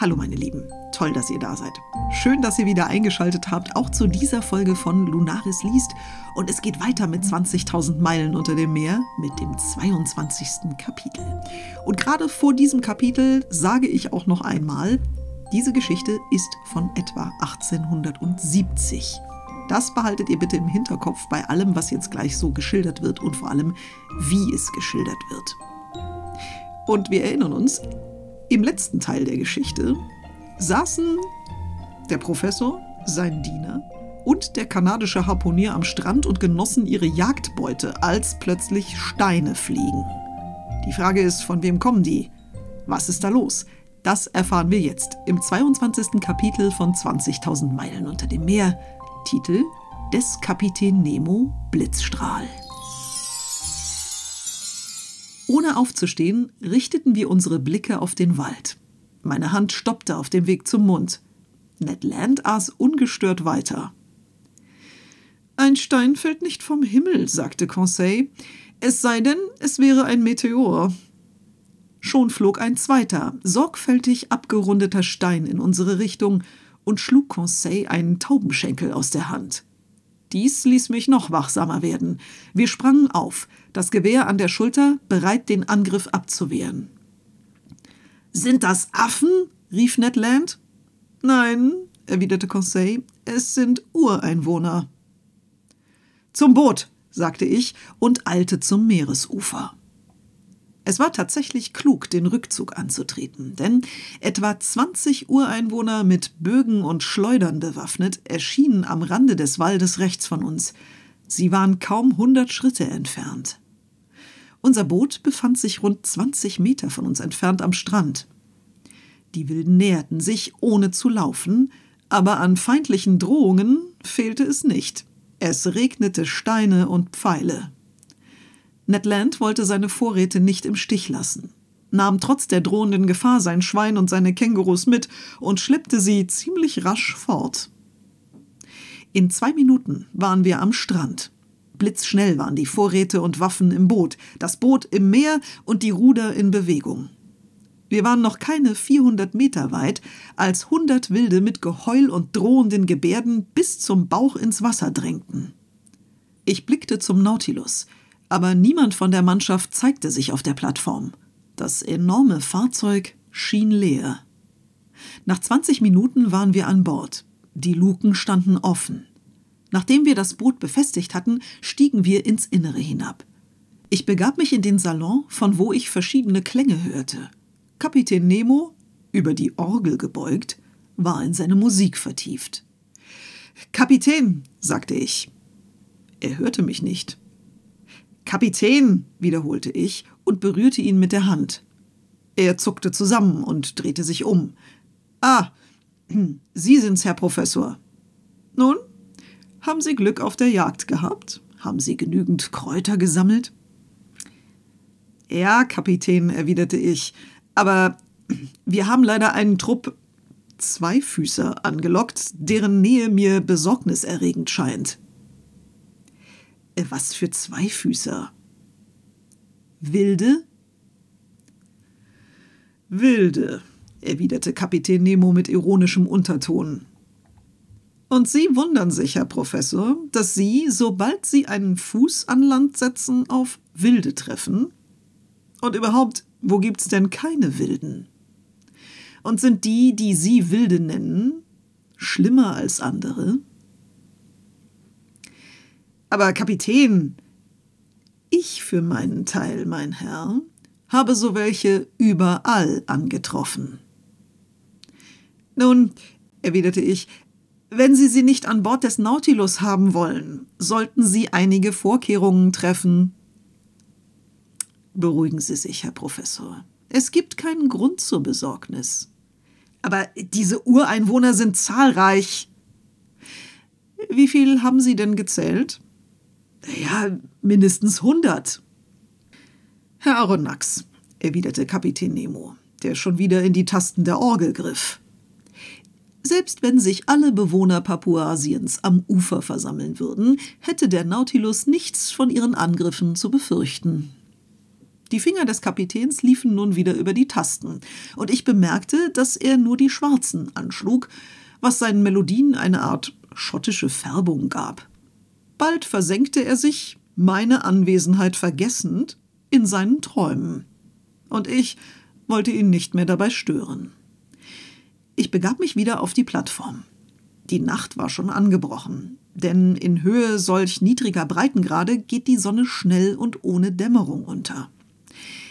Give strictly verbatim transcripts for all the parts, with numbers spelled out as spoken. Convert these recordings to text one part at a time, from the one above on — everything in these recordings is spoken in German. Hallo meine Lieben, toll, dass ihr da seid. Schön, dass ihr wieder eingeschaltet habt, auch zu dieser Folge von Lunaris liest. Und es geht weiter mit zwanzigtausend Meilen unter dem Meer, mit dem zweiundzwanzigsten Kapitel. Und gerade vor diesem Kapitel sage ich auch noch einmal, diese Geschichte ist von etwa achtzehnhundertsiebzig. Das behaltet ihr bitte im Hinterkopf bei allem, was jetzt gleich so geschildert wird und vor allem, wie es geschildert wird. Und wir erinnern uns, im letzten Teil der Geschichte saßen der Professor, sein Diener und der kanadische Harpunier am Strand und genossen ihre Jagdbeute, als plötzlich Steine fliegen. Die Frage ist, von wem kommen die? Was ist da los? Das erfahren wir jetzt im zweiundzwanzigsten Kapitel von zwanzigtausend Meilen unter dem Meer. Titel: Des Kapitän Nemo Blitzstrahl. Ohne aufzustehen, richteten wir unsere Blicke auf den Wald. Meine Hand stoppte auf dem Weg zum Mund. Ned Land aß ungestört weiter. »Ein Stein fällt nicht vom Himmel«, sagte Conseil. »Es sei denn, es wäre ein Meteor.« Schon flog ein zweiter, sorgfältig abgerundeter Stein in unsere Richtung und schlug Conseil einen Taubenschenkel aus der Hand. Dies ließ mich noch wachsamer werden. Wir sprangen auf, das Gewehr an der Schulter, bereit, den Angriff abzuwehren. »Sind das Affen?« rief Ned Land. »Nein«, erwiderte Conseil, »es sind Ureinwohner.« »Zum Boot«, sagte ich und eilte zum Meeresufer. Es war tatsächlich klug, den Rückzug anzutreten, denn etwa zwanzig Ureinwohner mit Bögen und Schleudern bewaffnet erschienen am Rande des Waldes rechts von uns. Sie waren kaum hundert Schritte entfernt. Unser Boot befand sich rund zwanzig Meter von uns entfernt am Strand. Die Wilden näherten sich, ohne zu laufen, aber an feindlichen Drohungen fehlte es nicht. Es regnete Steine und Pfeile. Ned Land wollte seine Vorräte nicht im Stich lassen, nahm trotz der drohenden Gefahr sein Schwein und seine Kängurus mit und schleppte sie ziemlich rasch fort. In zwei Minuten waren wir am Strand. Blitzschnell waren die Vorräte und Waffen im Boot, das Boot im Meer und die Ruder in Bewegung. Wir waren noch keine vierhundert Meter weit, als hundert Wilde mit Geheul und drohenden Gebärden bis zum Bauch ins Wasser drängten. Ich blickte zum Nautilus. Aber niemand von der Mannschaft zeigte sich auf der Plattform. Das enorme Fahrzeug schien leer. Nach zwanzig Minuten waren wir an Bord. Die Luken standen offen. Nachdem wir das Boot befestigt hatten, stiegen wir ins Innere hinab. Ich begab mich in den Salon, von wo ich verschiedene Klänge hörte. Kapitän Nemo, über die Orgel gebeugt, war in seine Musik vertieft. »Kapitän«, sagte ich. Er hörte mich nicht. »Kapitän«, wiederholte ich und berührte ihn mit der Hand. Er zuckte zusammen und drehte sich um. »Ah, Sie sind's, Herr Professor. Nun, haben Sie Glück auf der Jagd gehabt? Haben Sie genügend Kräuter gesammelt?« »Ja, Kapitän«, erwiderte ich, »aber wir haben leider einen Trupp Zweifüßer angelockt, deren Nähe mir besorgniserregend scheint.« »Was für Zweifüßer? Wilde?« »Wilde«, erwiderte Kapitän Nemo mit ironischem Unterton. »Und Sie wundern sich, Herr Professor, dass Sie, sobald Sie einen Fuß an Land setzen, auf Wilde treffen? Und überhaupt, wo gibt's denn keine Wilden? Und sind die, die Sie Wilde nennen, schlimmer als andere?« »Aber Kapitän, ich für meinen Teil, mein Herr, habe so welche überall angetroffen.« »Nun«, erwiderte ich, »wenn Sie sie nicht an Bord des Nautilus haben wollen, sollten Sie einige Vorkehrungen treffen.« »Beruhigen Sie sich, Herr Professor. Es gibt keinen Grund zur Besorgnis.« »Aber diese Ureinwohner sind zahlreich.« »Wie viel haben Sie denn gezählt?« »Ja, mindestens hundert.« »Herr Aronnax«, erwiderte Kapitän Nemo, der schon wieder in die Tasten der Orgel griff. »Selbst wenn sich alle Bewohner Papuasiens am Ufer versammeln würden, hätte der Nautilus nichts von ihren Angriffen zu befürchten.« Die Finger des Kapitäns liefen nun wieder über die Tasten, und ich bemerkte, dass er nur die schwarzen anschlug, was seinen Melodien eine Art schottische Färbung gab. Bald versenkte er sich, meine Anwesenheit vergessend, in seinen Träumen. Und ich wollte ihn nicht mehr dabei stören. Ich begab mich wieder auf die Plattform. Die Nacht war schon angebrochen, denn in Höhe solch niedriger Breitengrade geht die Sonne schnell und ohne Dämmerung unter.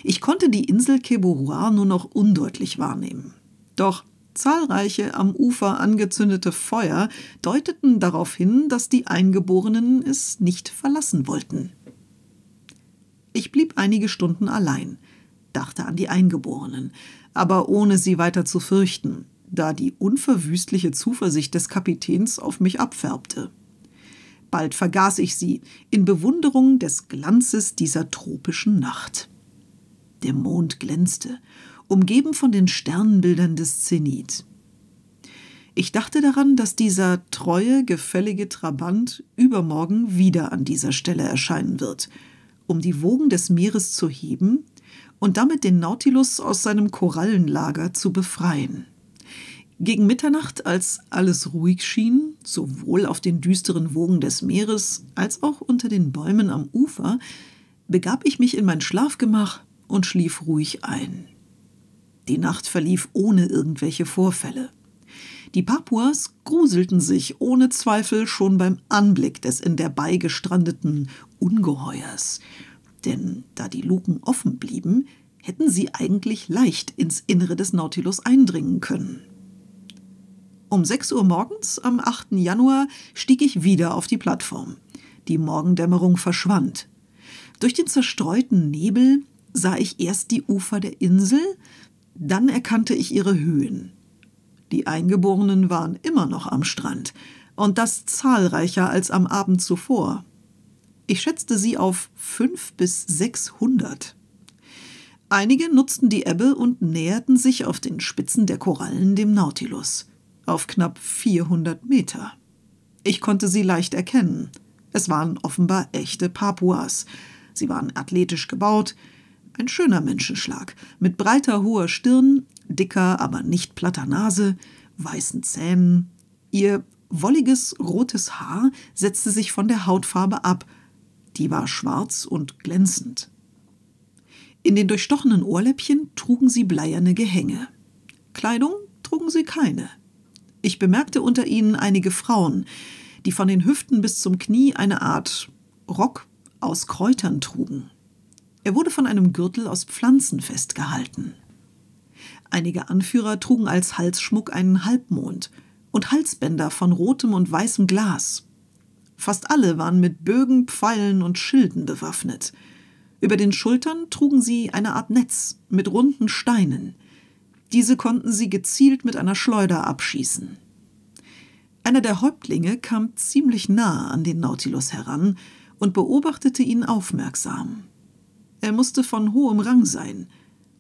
Ich konnte die Insel Keboruah nur noch undeutlich wahrnehmen. Doch zahlreiche am Ufer angezündete Feuer deuteten darauf hin, dass die Eingeborenen es nicht verlassen wollten. Ich blieb einige Stunden allein, dachte an die Eingeborenen, aber ohne sie weiter zu fürchten, da die unverwüstliche Zuversicht des Kapitäns auf mich abfärbte. Bald vergaß ich sie, in Bewunderung des Glanzes dieser tropischen Nacht. Der Mond glänzte, umgeben von den Sternbildern des Zenit. Ich dachte daran, dass dieser treue, gefällige Trabant übermorgen wieder an dieser Stelle erscheinen wird, um die Wogen des Meeres zu heben und damit den Nautilus aus seinem Korallenlager zu befreien. Gegen Mitternacht, als alles ruhig schien, sowohl auf den düsteren Wogen des Meeres als auch unter den Bäumen am Ufer, begab ich mich in mein Schlafgemach und schlief ruhig ein. Die Nacht verlief ohne irgendwelche Vorfälle. Die Papuas gruselten sich ohne Zweifel schon beim Anblick des in der Bai gestrandeten Ungeheuers. Denn da die Luken offen blieben, hätten sie eigentlich leicht ins Innere des Nautilus eindringen können. Um sechs Uhr morgens am achten Januar stieg ich wieder auf die Plattform. Die Morgendämmerung verschwand. Durch den zerstreuten Nebel sah ich erst die Ufer der Insel, dann erkannte ich ihre Höhen. Die Eingeborenen waren immer noch am Strand, und das zahlreicher als am Abend zuvor. Ich schätzte sie auf fünfhundert bis sechshundert. Einige nutzten die Ebbe und näherten sich auf den Spitzen der Korallen dem Nautilus, auf knapp vierhundert Meter. Ich konnte sie leicht erkennen. Es waren offenbar echte Papuas. Sie waren athletisch gebaut, ein schöner Menschenschlag, mit breiter, hoher Stirn, dicker, aber nicht platter Nase, weißen Zähnen. Ihr wolliges, rotes Haar setzte sich von der Hautfarbe ab. Die war schwarz und glänzend. In den durchstochenen Ohrläppchen trugen sie bleierne Gehänge. Kleidung trugen sie keine. Ich bemerkte unter ihnen einige Frauen, die von den Hüften bis zum Knie eine Art Rock aus Kräutern trugen. Er wurde von einem Gürtel aus Pflanzen festgehalten. Einige Anführer trugen als Halsschmuck einen Halbmond und Halsbänder von rotem und weißem Glas. Fast alle waren mit Bögen, Pfeilen und Schilden bewaffnet. Über den Schultern trugen sie eine Art Netz mit runden Steinen. Diese konnten sie gezielt mit einer Schleuder abschießen. Einer der Häuptlinge kam ziemlich nah an den Nautilus heran und beobachtete ihn aufmerksam. Er musste von hohem Rang sein,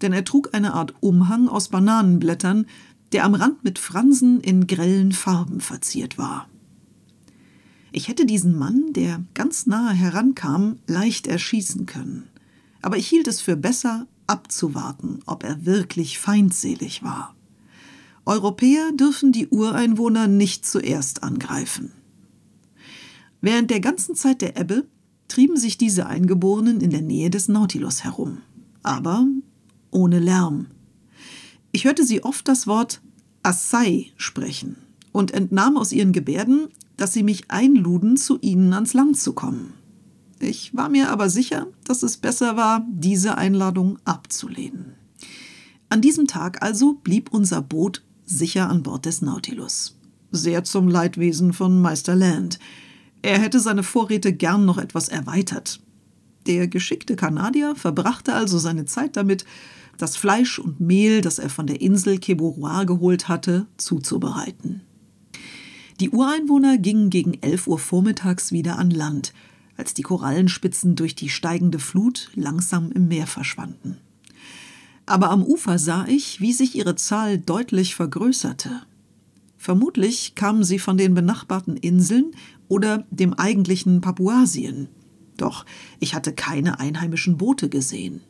denn er trug eine Art Umhang aus Bananenblättern, der am Rand mit Fransen in grellen Farben verziert war. Ich hätte diesen Mann, der ganz nahe herankam, leicht erschießen können, aber ich hielt es für besser, abzuwarten, ob er wirklich feindselig war. Europäer dürfen die Ureinwohner nicht zuerst angreifen. Während der ganzen Zeit der Ebbe trieben sich diese Eingeborenen in der Nähe des Nautilus herum, aber ohne Lärm. Ich hörte sie oft das Wort Assai sprechen und entnahm aus ihren Gebärden, dass sie mich einluden, zu ihnen ans Land zu kommen. Ich war mir aber sicher, dass es besser war, diese Einladung abzulehnen. An diesem Tag also blieb unser Boot sicher an Bord des Nautilus, sehr zum Leidwesen von Meister Land. Er hätte seine Vorräte gern noch etwas erweitert. Der geschickte Kanadier verbrachte also seine Zeit damit, das Fleisch und Mehl, das er von der Insel Keboruah geholt hatte, zuzubereiten. Die Ureinwohner gingen gegen elf Uhr vormittags wieder an Land, als die Korallenspitzen durch die steigende Flut langsam im Meer verschwanden. Aber am Ufer sah ich, wie sich ihre Zahl deutlich vergrößerte. Vermutlich kamen sie von den benachbarten Inseln oder dem eigentlichen Papuasien. Doch ich hatte keine einheimischen Boote gesehen.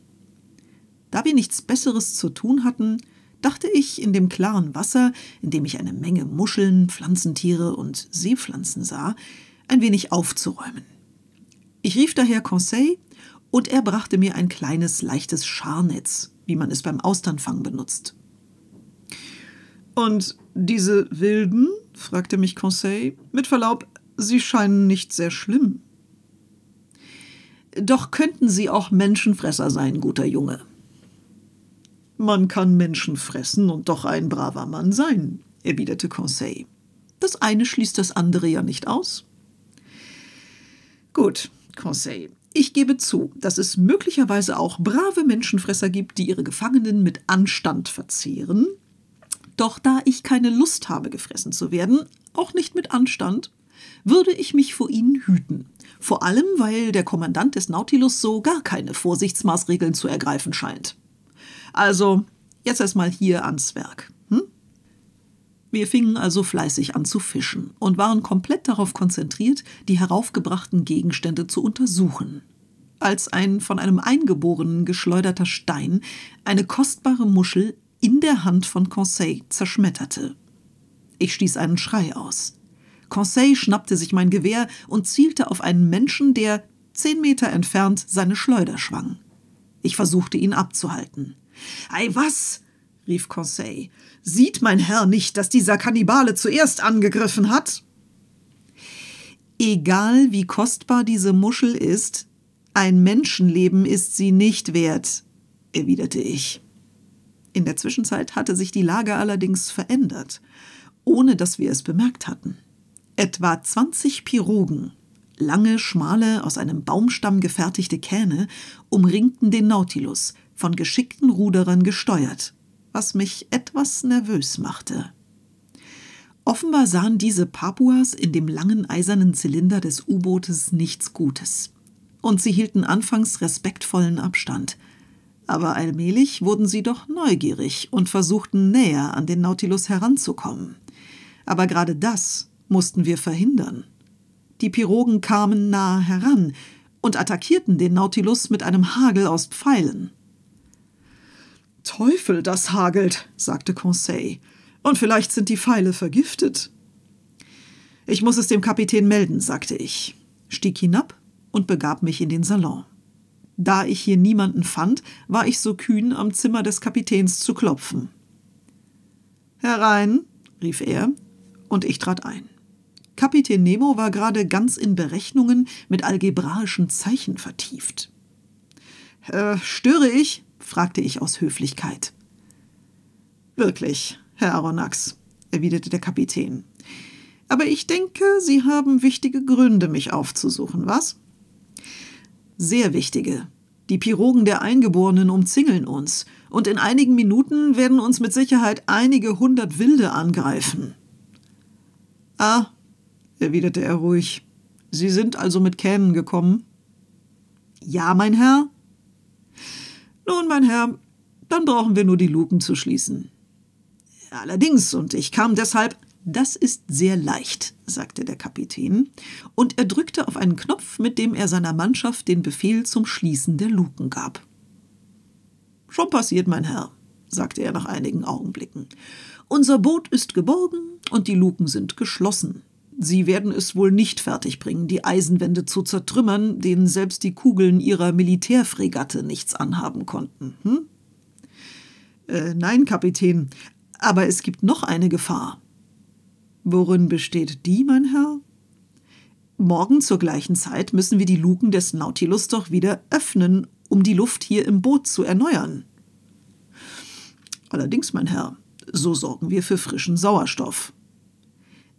Da wir nichts Besseres zu tun hatten, dachte ich, in dem klaren Wasser, in dem ich eine Menge Muscheln, Pflanzentiere und Seepflanzen sah, ein wenig aufzuräumen. Ich rief daher Conseil und er brachte mir ein kleines, leichtes Scharnetz, wie man es beim Austernfang benutzt. »Und diese Wilden?« fragte mich Conseil. »Mit Verlaub, sie scheinen nicht sehr schlimm.« »Doch könnten sie auch Menschenfresser sein, guter Junge.« »Man kann Menschen fressen und doch ein braver Mann sein«, erwiderte Conseil. »Das eine schließt das andere ja nicht aus.« »Gut, Conseil, ich gebe zu, dass es möglicherweise auch brave Menschenfresser gibt, die ihre Gefangenen mit Anstand verzehren. Doch da ich keine Lust habe, gefressen zu werden, auch nicht mit Anstand, würde ich mich vor ihnen hüten. Vor allem, weil der Kommandant des Nautilus so gar keine Vorsichtsmaßregeln zu ergreifen scheint.« Also, jetzt erstmal hier ans Werk. Hm? Wir fingen also fleißig an zu fischen und waren komplett darauf konzentriert, die heraufgebrachten Gegenstände zu untersuchen. Als ein von einem Eingeborenen geschleuderter Stein eine kostbare Muschel in der Hand von Conseil zerschmetterte. Ich stieß einen Schrei aus. Conseil schnappte sich mein Gewehr und zielte auf einen Menschen, der zehn Meter entfernt seine Schleuder schwang. Ich versuchte, ihn abzuhalten. »Ei, was?« rief Conseil. »Sieht mein Herr nicht, dass dieser Kannibale zuerst angegriffen hat?« »Egal, wie kostbar diese Muschel ist, ein Menschenleben ist sie nicht wert«, erwiderte ich. In der Zwischenzeit hatte sich die Lage allerdings verändert, ohne dass wir es bemerkt hatten. Etwa zwanzig Pirogen, lange, schmale, aus einem Baumstamm gefertigte Kähne, umringten den Nautilus, von geschickten Ruderern gesteuert, was mich etwas nervös machte. Offenbar sahen diese Papuas in dem langen eisernen Zylinder des U-Bootes nichts Gutes. Und sie hielten anfangs respektvollen Abstand. Aber allmählich wurden sie doch neugierig und versuchten näher an den Nautilus heranzukommen. Aber gerade das mussten wir verhindern. Die Pirogen kamen nahe heran und attackierten den Nautilus mit einem Hagel aus Pfeilen. »Teufel, das hagelt«, sagte Conseil. »Und vielleicht sind die Pfeile vergiftet.« »Ich muss es dem Kapitän melden«, sagte ich, stieg hinab und begab mich in den Salon. Da ich hier niemanden fand, war ich so kühn, am Zimmer des Kapitäns zu klopfen. »Herein«, rief er, und ich trat ein. Kapitän Nemo war gerade ganz in Berechnungen mit algebraischen Zeichen vertieft. Äh, »Störe ich?« fragte ich aus Höflichkeit. »Wirklich, Herr Aronnax«, erwiderte der Kapitän. »Aber ich denke, Sie haben wichtige Gründe, mich aufzusuchen, was?« »Sehr wichtige. Die Pirogen der Eingeborenen umzingeln uns, und in einigen Minuten werden uns mit Sicherheit einige hundert Wilde angreifen.« »Ah«, erwiderte er ruhig, »Sie sind also mit Kähnen gekommen?« »Ja, mein Herr.« »Nun, mein Herr, dann brauchen wir nur die Luken zu schließen.« »Allerdings, und ich kam deshalb...« »Das ist sehr leicht«, sagte der Kapitän, und er drückte auf einen Knopf, mit dem er seiner Mannschaft den Befehl zum Schließen der Luken gab. »Schon passiert, mein Herr«, sagte er nach einigen Augenblicken. »Unser Boot ist geborgen und die Luken sind geschlossen. Sie werden es wohl nicht fertigbringen, die Eisenwände zu zertrümmern, denen selbst die Kugeln ihrer Militärfregatte nichts anhaben konnten. Hm? Äh, nein, Kapitän, aber es gibt noch eine Gefahr.« »Worin besteht die, mein Herr?« »Morgen zur gleichen Zeit müssen wir die Luken des Nautilus doch wieder öffnen, um die Luft hier im Boot zu erneuern.« »Allerdings, mein Herr, so sorgen wir für frischen Sauerstoff.«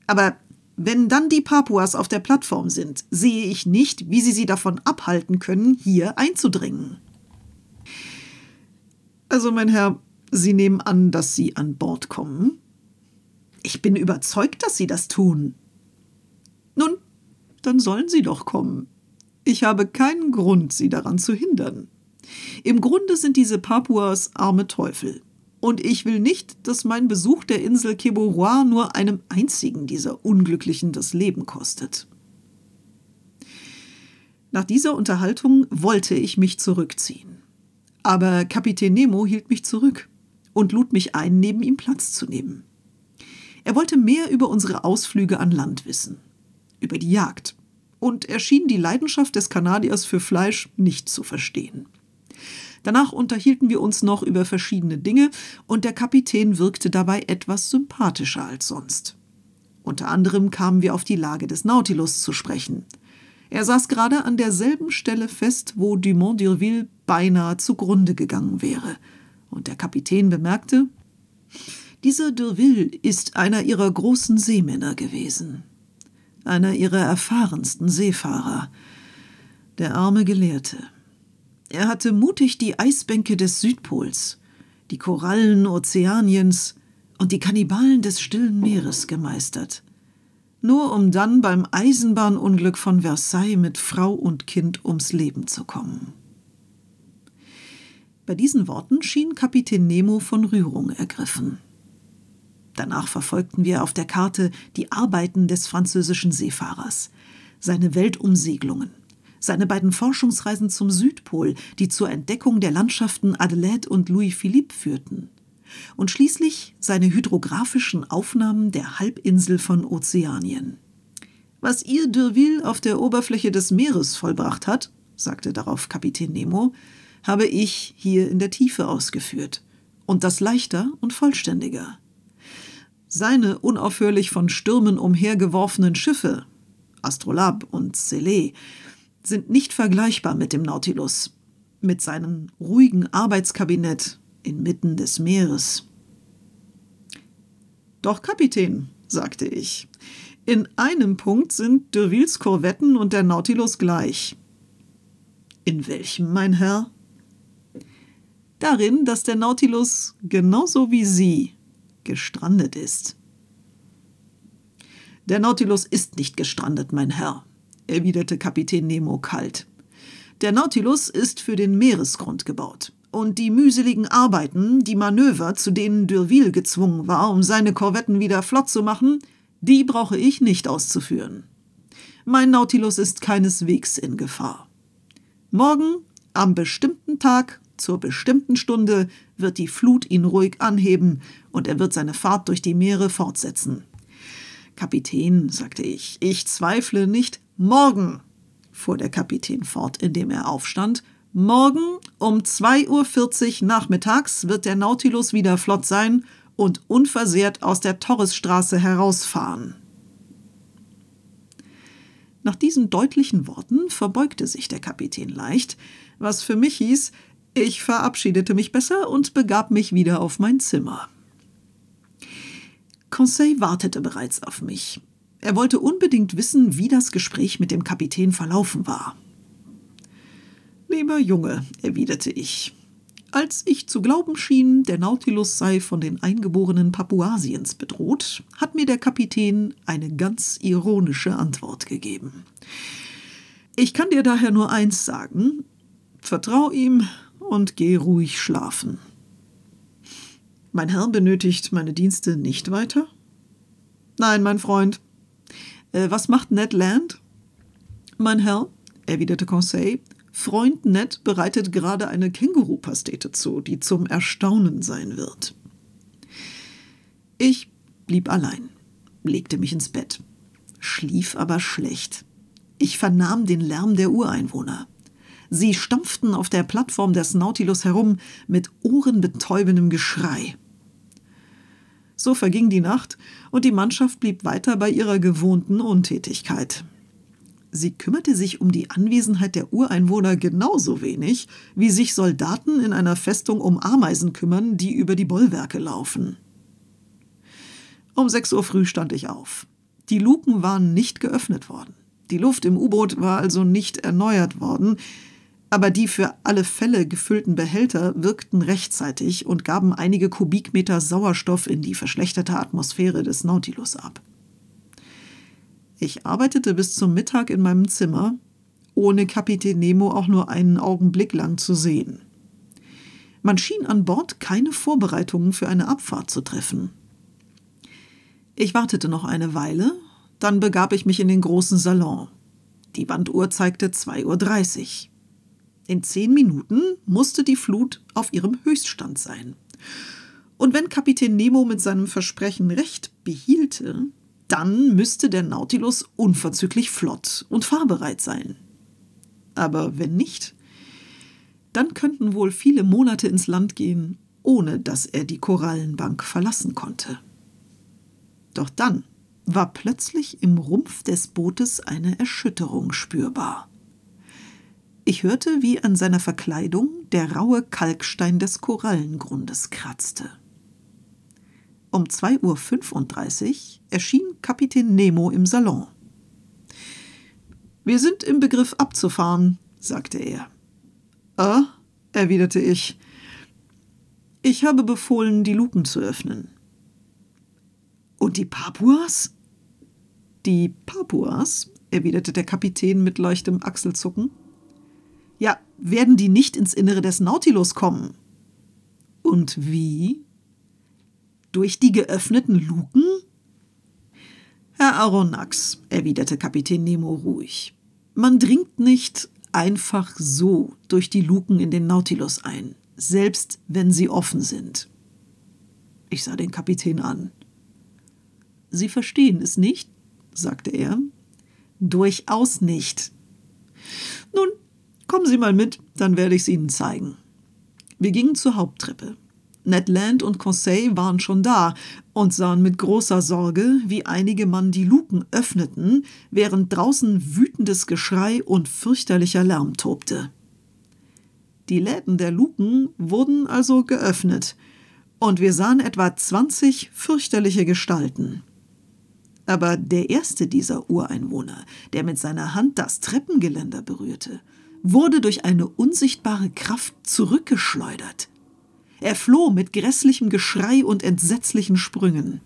»Aber wenn dann die Papuas auf der Plattform sind, sehe ich nicht, wie sie sie davon abhalten können, hier einzudringen.« »Also, mein Herr, Sie nehmen an, dass Sie an Bord kommen?« »Ich bin überzeugt, dass Sie das tun.« »Nun, dann sollen Sie doch kommen. Ich habe keinen Grund, Sie daran zu hindern. Im Grunde sind diese Papuas arme Teufel. Und ich will nicht, dass mein Besuch der Insel Keboruah nur einem einzigen dieser Unglücklichen das Leben kostet.« Nach dieser Unterhaltung wollte ich mich zurückziehen. Aber Kapitän Nemo hielt mich zurück und lud mich ein, neben ihm Platz zu nehmen. Er wollte mehr über unsere Ausflüge an Land wissen, über die Jagd, und er schien die Leidenschaft des Kanadiers für Fleisch nicht zu verstehen. Danach unterhielten wir uns noch über verschiedene Dinge und der Kapitän wirkte dabei etwas sympathischer als sonst. Unter anderem kamen wir auf die Lage des Nautilus zu sprechen. Er saß gerade an derselben Stelle fest, wo Dumont d'Urville beinahe zugrunde gegangen wäre. Und der Kapitän bemerkte, dieser d'Urville ist einer ihrer großen Seemänner gewesen, einer ihrer erfahrensten Seefahrer, der arme Gelehrte. Er hatte mutig die Eisbänke des Südpols, die Korallen Ozeaniens und die Kannibalen des Stillen Meeres gemeistert, nur um dann beim Eisenbahnunglück von Versailles mit Frau und Kind ums Leben zu kommen. Bei diesen Worten schien Kapitän Nemo von Rührung ergriffen. Danach verfolgten wir auf der Karte die Arbeiten des französischen Seefahrers, seine Weltumsegelungen, seine beiden Forschungsreisen zum Südpol, die zur Entdeckung der Landschaften Adelaide und Louis-Philippe führten, und schließlich seine hydrographischen Aufnahmen der Halbinsel von Ozeanien. Was ihr d'Urville auf der Oberfläche des Meeres vollbracht hat, sagte darauf Kapitän Nemo, habe ich hier in der Tiefe ausgeführt, und das leichter und vollständiger. Seine unaufhörlich von Stürmen umhergeworfenen Schiffe, Astrolabe und Cele, sind nicht vergleichbar mit dem Nautilus, mit seinem ruhigen Arbeitskabinett inmitten des Meeres. »Doch, Kapitän«, sagte ich, »in einem Punkt sind d'Urvilles Korvetten und der Nautilus gleich.« »In welchem, mein Herr?« »Darin, dass der Nautilus, genauso wie Sie, gestrandet ist.« »Der Nautilus ist nicht gestrandet, mein Herr«, erwiderte Kapitän Nemo kalt. Der Nautilus ist für den Meeresgrund gebaut und die mühseligen Arbeiten, die Manöver, zu denen d'Urville gezwungen war, um seine Korvetten wieder flott zu machen, die brauche ich nicht auszuführen. Mein Nautilus ist keineswegs in Gefahr. Morgen, am bestimmten Tag, zur bestimmten Stunde, wird die Flut ihn ruhig anheben und er wird seine Fahrt durch die Meere fortsetzen. Kapitän, sagte ich, ich zweifle nicht, morgen, fuhr der Kapitän fort, indem er aufstand, morgen um zwei Uhr vierzig nachmittags wird der Nautilus wieder flott sein und unversehrt aus der Torresstraße herausfahren. Nach diesen deutlichen Worten verbeugte sich der Kapitän leicht, was für mich hieß, ich verabschiedete mich besser und begab mich wieder auf mein Zimmer. Conseil wartete bereits auf mich. Er wollte unbedingt wissen, wie das Gespräch mit dem Kapitän verlaufen war. »Lieber Junge«, erwiderte ich, »als ich zu glauben schien, der Nautilus sei von den Eingeborenen Papuasiens bedroht, hat mir der Kapitän eine ganz ironische Antwort gegeben. Ich kann dir daher nur eins sagen, vertrau ihm und geh ruhig schlafen. Mein Herr benötigt meine Dienste nicht weiter?« »Nein, mein Freund.« »Was macht Ned Land?« »Mein Herr«, erwiderte Conseil, »Freund Ned bereitet gerade eine Känguru-Pastete zu, die zum Erstaunen sein wird.« Ich blieb allein, legte mich ins Bett, schlief aber schlecht. Ich vernahm den Lärm der Ureinwohner. Sie stampften auf der Plattform des Nautilus herum mit ohrenbetäubendem Geschrei. So verging die Nacht und die Mannschaft blieb weiter bei ihrer gewohnten Untätigkeit. Sie kümmerte sich um die Anwesenheit der Ureinwohner genauso wenig, wie sich Soldaten in einer Festung um Ameisen kümmern, die über die Bollwerke laufen. Um sechs Uhr früh stand ich auf. Die Luken waren nicht geöffnet worden. Die Luft im U-Boot war also nicht erneuert worden, aber die für alle Fälle gefüllten Behälter wirkten rechtzeitig und gaben einige Kubikmeter Sauerstoff in die verschlechterte Atmosphäre des Nautilus ab. Ich arbeitete bis zum Mittag in meinem Zimmer, ohne Kapitän Nemo auch nur einen Augenblick lang zu sehen. Man schien an Bord keine Vorbereitungen für eine Abfahrt zu treffen. Ich wartete noch eine Weile, dann begab ich mich in den großen Salon. Die Wanduhr zeigte zwei Uhr dreißig. In zehn Minuten musste die Flut auf ihrem Höchststand sein. Und wenn Kapitän Nemo mit seinem Versprechen Recht behielte, dann müsste der Nautilus unverzüglich flott und fahrbereit sein. Aber wenn nicht, dann könnten wohl viele Monate ins Land gehen, ohne dass er die Korallenbank verlassen konnte. Doch dann war plötzlich im Rumpf des Bootes eine Erschütterung spürbar. Ich hörte, wie an seiner Verkleidung der raue Kalkstein des Korallengrundes kratzte. Um zwei Uhr fünfunddreißig erschien Kapitän Nemo im Salon. »Wir sind im Begriff abzufahren«, sagte er. »Ah«, erwiderte ich. »Ich habe befohlen, die Luken zu öffnen.« »Und die Papuas?« »Die Papuas«, erwiderte der Kapitän mit leichtem Achselzucken. »Ja, werden die nicht ins Innere des Nautilus kommen?« »Und wie?« »Durch die geöffneten Luken?« »Herr Aronnax«, erwiderte Kapitän Nemo ruhig, »man dringt nicht einfach so durch die Luken in den Nautilus ein, selbst wenn sie offen sind.« Ich sah den Kapitän an. »Sie verstehen es nicht?«, sagte er. »Durchaus nicht.« »Nun, kommen Sie mal mit, dann werde ich es Ihnen zeigen.« Wir gingen zur Haupttreppe. Ned Land und Conseil waren schon da und sahen mit großer Sorge, wie einige Mann die Luken öffneten, während draußen wütendes Geschrei und fürchterlicher Lärm tobte. Die Läden der Luken wurden also geöffnet und wir sahen etwa zwanzig fürchterliche Gestalten. Aber der erste dieser Ureinwohner, der mit seiner Hand das Treppengeländer berührte, wurde durch eine unsichtbare Kraft zurückgeschleudert. Er floh mit grässlichem Geschrei und entsetzlichen Sprüngen.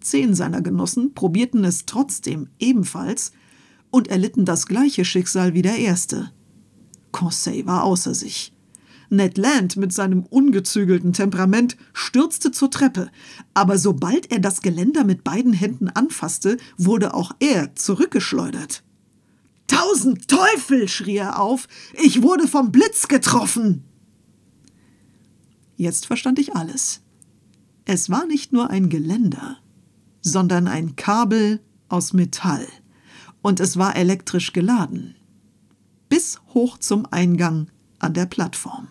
Zehn seiner Genossen probierten es trotzdem ebenfalls und erlitten das gleiche Schicksal wie der erste. Conseil war außer sich. Ned Land mit seinem ungezügelten Temperament stürzte zur Treppe, aber sobald er das Geländer mit beiden Händen anfasste, wurde auch er zurückgeschleudert. »Tausend Teufel«, schrie er auf, »ich wurde vom Blitz getroffen!« Jetzt verstand ich alles. Es war nicht nur ein Geländer, sondern ein Kabel aus Metall. Und es war elektrisch geladen. Bis hoch zum Eingang an der Plattform.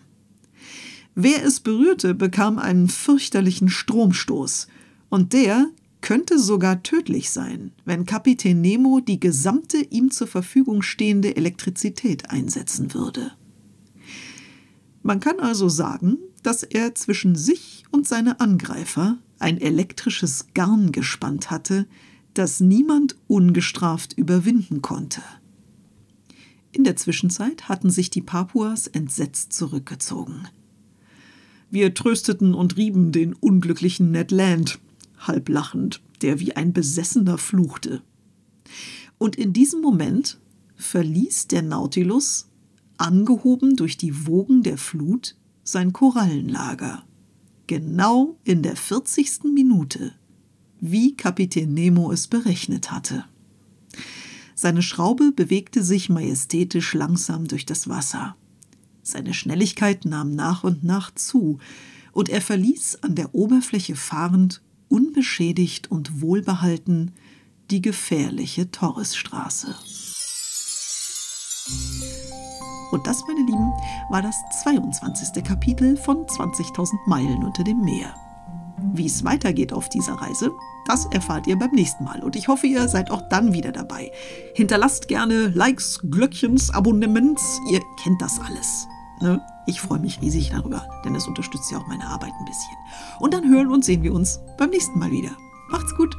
Wer es berührte, bekam einen fürchterlichen Stromstoß. Und der könnte sogar tödlich sein, wenn Kapitän Nemo die gesamte ihm zur Verfügung stehende Elektrizität einsetzen würde. Man kann also sagen, dass er zwischen sich und seine Angreifer ein elektrisches Garn gespannt hatte, das niemand ungestraft überwinden konnte. In der Zwischenzeit hatten sich die Papuas entsetzt zurückgezogen. Wir trösteten und rieben den unglücklichen Ned Land, halb lachend, der wie ein Besessener fluchte. Und in diesem Moment verließ der Nautilus, angehoben durch die Wogen der Flut, sein Korallenlager, genau in der vierzigsten Minute, wie Kapitän Nemo es berechnet hatte. Seine Schraube bewegte sich majestätisch langsam durch das Wasser. Seine Schnelligkeit nahm nach und nach zu und er verließ an der Oberfläche fahrend, unbeschädigt und wohlbehalten, die gefährliche Torresstraße. Und das, meine Lieben, war das zweiundzwanzigste Kapitel von zwanzigtausend Meilen unter dem Meer. Wie es weitergeht auf dieser Reise, das erfahrt ihr beim nächsten Mal. Und ich hoffe, ihr seid auch dann wieder dabei. Hinterlasst gerne Likes, Glöckchens, Abonnements, ihr kennt das alles. Ne? Ich freue mich riesig darüber, denn es unterstützt ja auch meine Arbeit ein bisschen. Und dann hören und sehen wir uns beim nächsten Mal wieder. Macht's gut!